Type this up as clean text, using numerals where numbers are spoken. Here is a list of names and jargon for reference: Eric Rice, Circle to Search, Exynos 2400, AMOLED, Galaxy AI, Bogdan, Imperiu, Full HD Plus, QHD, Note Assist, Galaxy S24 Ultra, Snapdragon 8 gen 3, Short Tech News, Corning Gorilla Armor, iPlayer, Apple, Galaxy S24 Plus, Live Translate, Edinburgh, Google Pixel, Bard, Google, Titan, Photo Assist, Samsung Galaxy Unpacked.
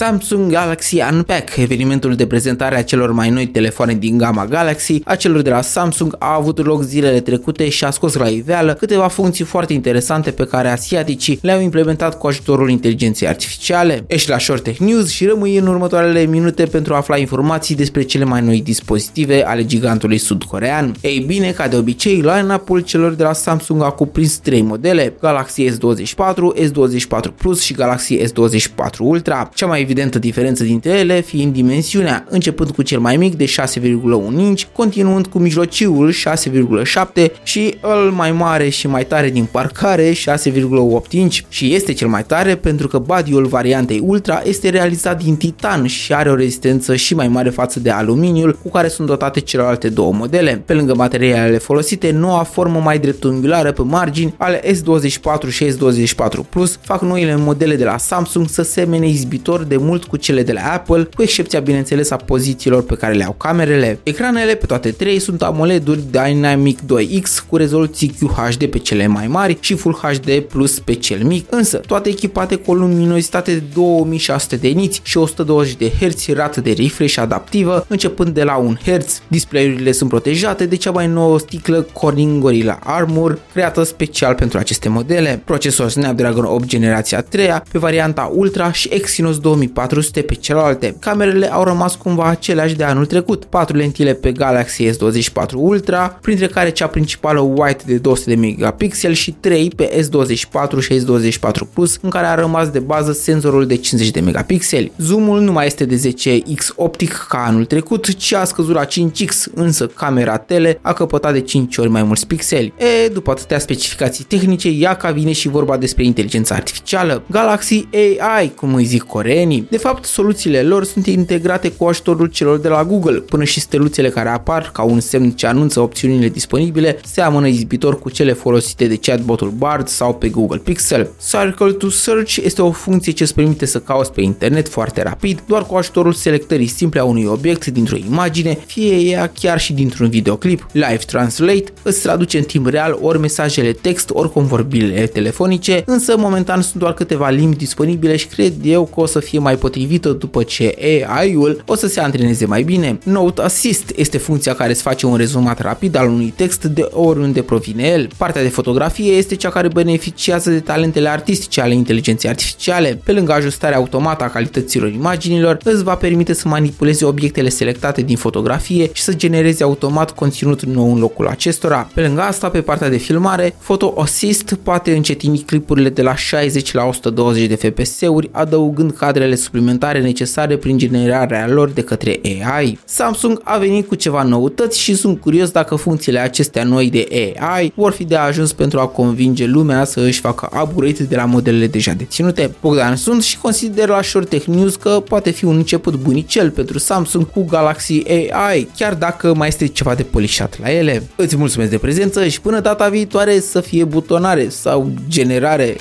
Samsung Galaxy Unpacked, evenimentul de prezentare a celor mai noi telefoane din gama Galaxy, a celor de la Samsung, a avut loc zilele trecute și a scos la iveală câteva funcții foarte interesante pe care asiaticii le-au implementat cu ajutorul inteligenței artificiale. Ești la Short Tech News și rămâi în următoarele minute pentru a afla informații despre cele mai noi dispozitive ale gigantului sud-corean. Ei bine, ca de obicei, line-up-ul celor de la Samsung a cuprins 3 modele, Galaxy S24, S24 Plus și Galaxy S24 Ultra, cea mai evidentă diferență dintre ele fiind dimensiunea, începând cu cel mai mic de 6,1 inch, continuând cu mijlociul 6,7 și îl mai mare și mai tare din parcare 6,8 inch și este cel mai tare pentru că body-ul variantei Ultra este realizat din titan și are o rezistență și mai mare față de aluminiul cu care sunt dotate celelalte două modele. Pe lângă materialele folosite, noua formă mai dreptunghiulară pe margini ale S24 și S24 Plus fac noile modele de la Samsung să semene izbitor de mult cu cele de la Apple, cu excepția bineînțeles a pozițiilor pe care le au camerele. Ecranele pe toate trei sunt AMOLED-uri Dynamic 2X cu rezoluții QHD pe cele mai mari și Full HD Plus pe cel mic, însă toate echipate cu o luminositate de 2600 de niți și 120 de Hz rată de refresh adaptivă începând de la 1 Hz. Display-urile sunt protejate de cea mai nouă sticlă Corning Gorilla Armor, creată special pentru aceste modele. Procesor Snapdragon 8 generația 3 pe varianta Ultra și Exynos 2400 pe celelalte. Camerele au rămas cumva aceleași de anul trecut, 4 lentile pe Galaxy S24 Ultra, printre care cea principală wide de 200 de megapixel și 3 pe S24 și S24 Plus, în care a rămas de bază senzorul de 50 de megapixeli. Zoomul nu mai este de 10x optic ca anul trecut, ci a scăzut la 5x, însă camera tele a căpătat de 5 ori mai mulți pixeli. După atâtea specificații tehnice, ia ca vine și vorba despre inteligența artificială, Galaxy AI, cum îi zic coreenii. De fapt, soluțiile lor sunt integrate cu ajutorul celor de la Google, până și steluțele care apar ca un semn ce anunță opțiunile disponibile seamănă izbitor cu cele folosite de chatbotul Bard sau pe Google Pixel. Circle to Search este o funcție ce îți permite să cauți pe internet foarte rapid, doar cu ajutorul selectării simple a unui obiect dintr-o imagine, fie ea chiar și dintr-un videoclip. Live Translate îți traduce în timp real ori mesajele text, ori convorbirile telefonice, însă momentan sunt doar câteva limbi disponibile și cred eu că o să fie mai potrivită după ce AI-ul o să se antreneze mai bine. Note Assist este funcția care îți face un rezumat rapid al unui text de oriunde provine el. Partea de fotografie este cea care beneficiază de talentele artistice ale inteligenței artificiale. Pe lângă ajustarea automată a calităților imaginilor, îți va permite să manipuleze obiectele selectate din fotografie și să genereze automat conținut nou în locul acestora. Pe lângă asta, pe partea de filmare, Photo Assist poate încetini clipurile de la 60 la 120 de fps-uri, adăugând cadrele suplimentare necesare prin generarea lor de către AI. Samsung a venit cu ceva noutăți și sunt curios dacă funcțiile acestea noi de AI vor fi de ajuns pentru a convinge lumea să își facă upgrade de la modelele deja deținute. Bogdan sunt și consider la Short Tech News că poate fi un început bunicel pentru Samsung cu Galaxy AI, chiar dacă mai este ceva de polișat la ele. Îți mulțumesc de prezență și până data viitoare să fie butonare sau generare.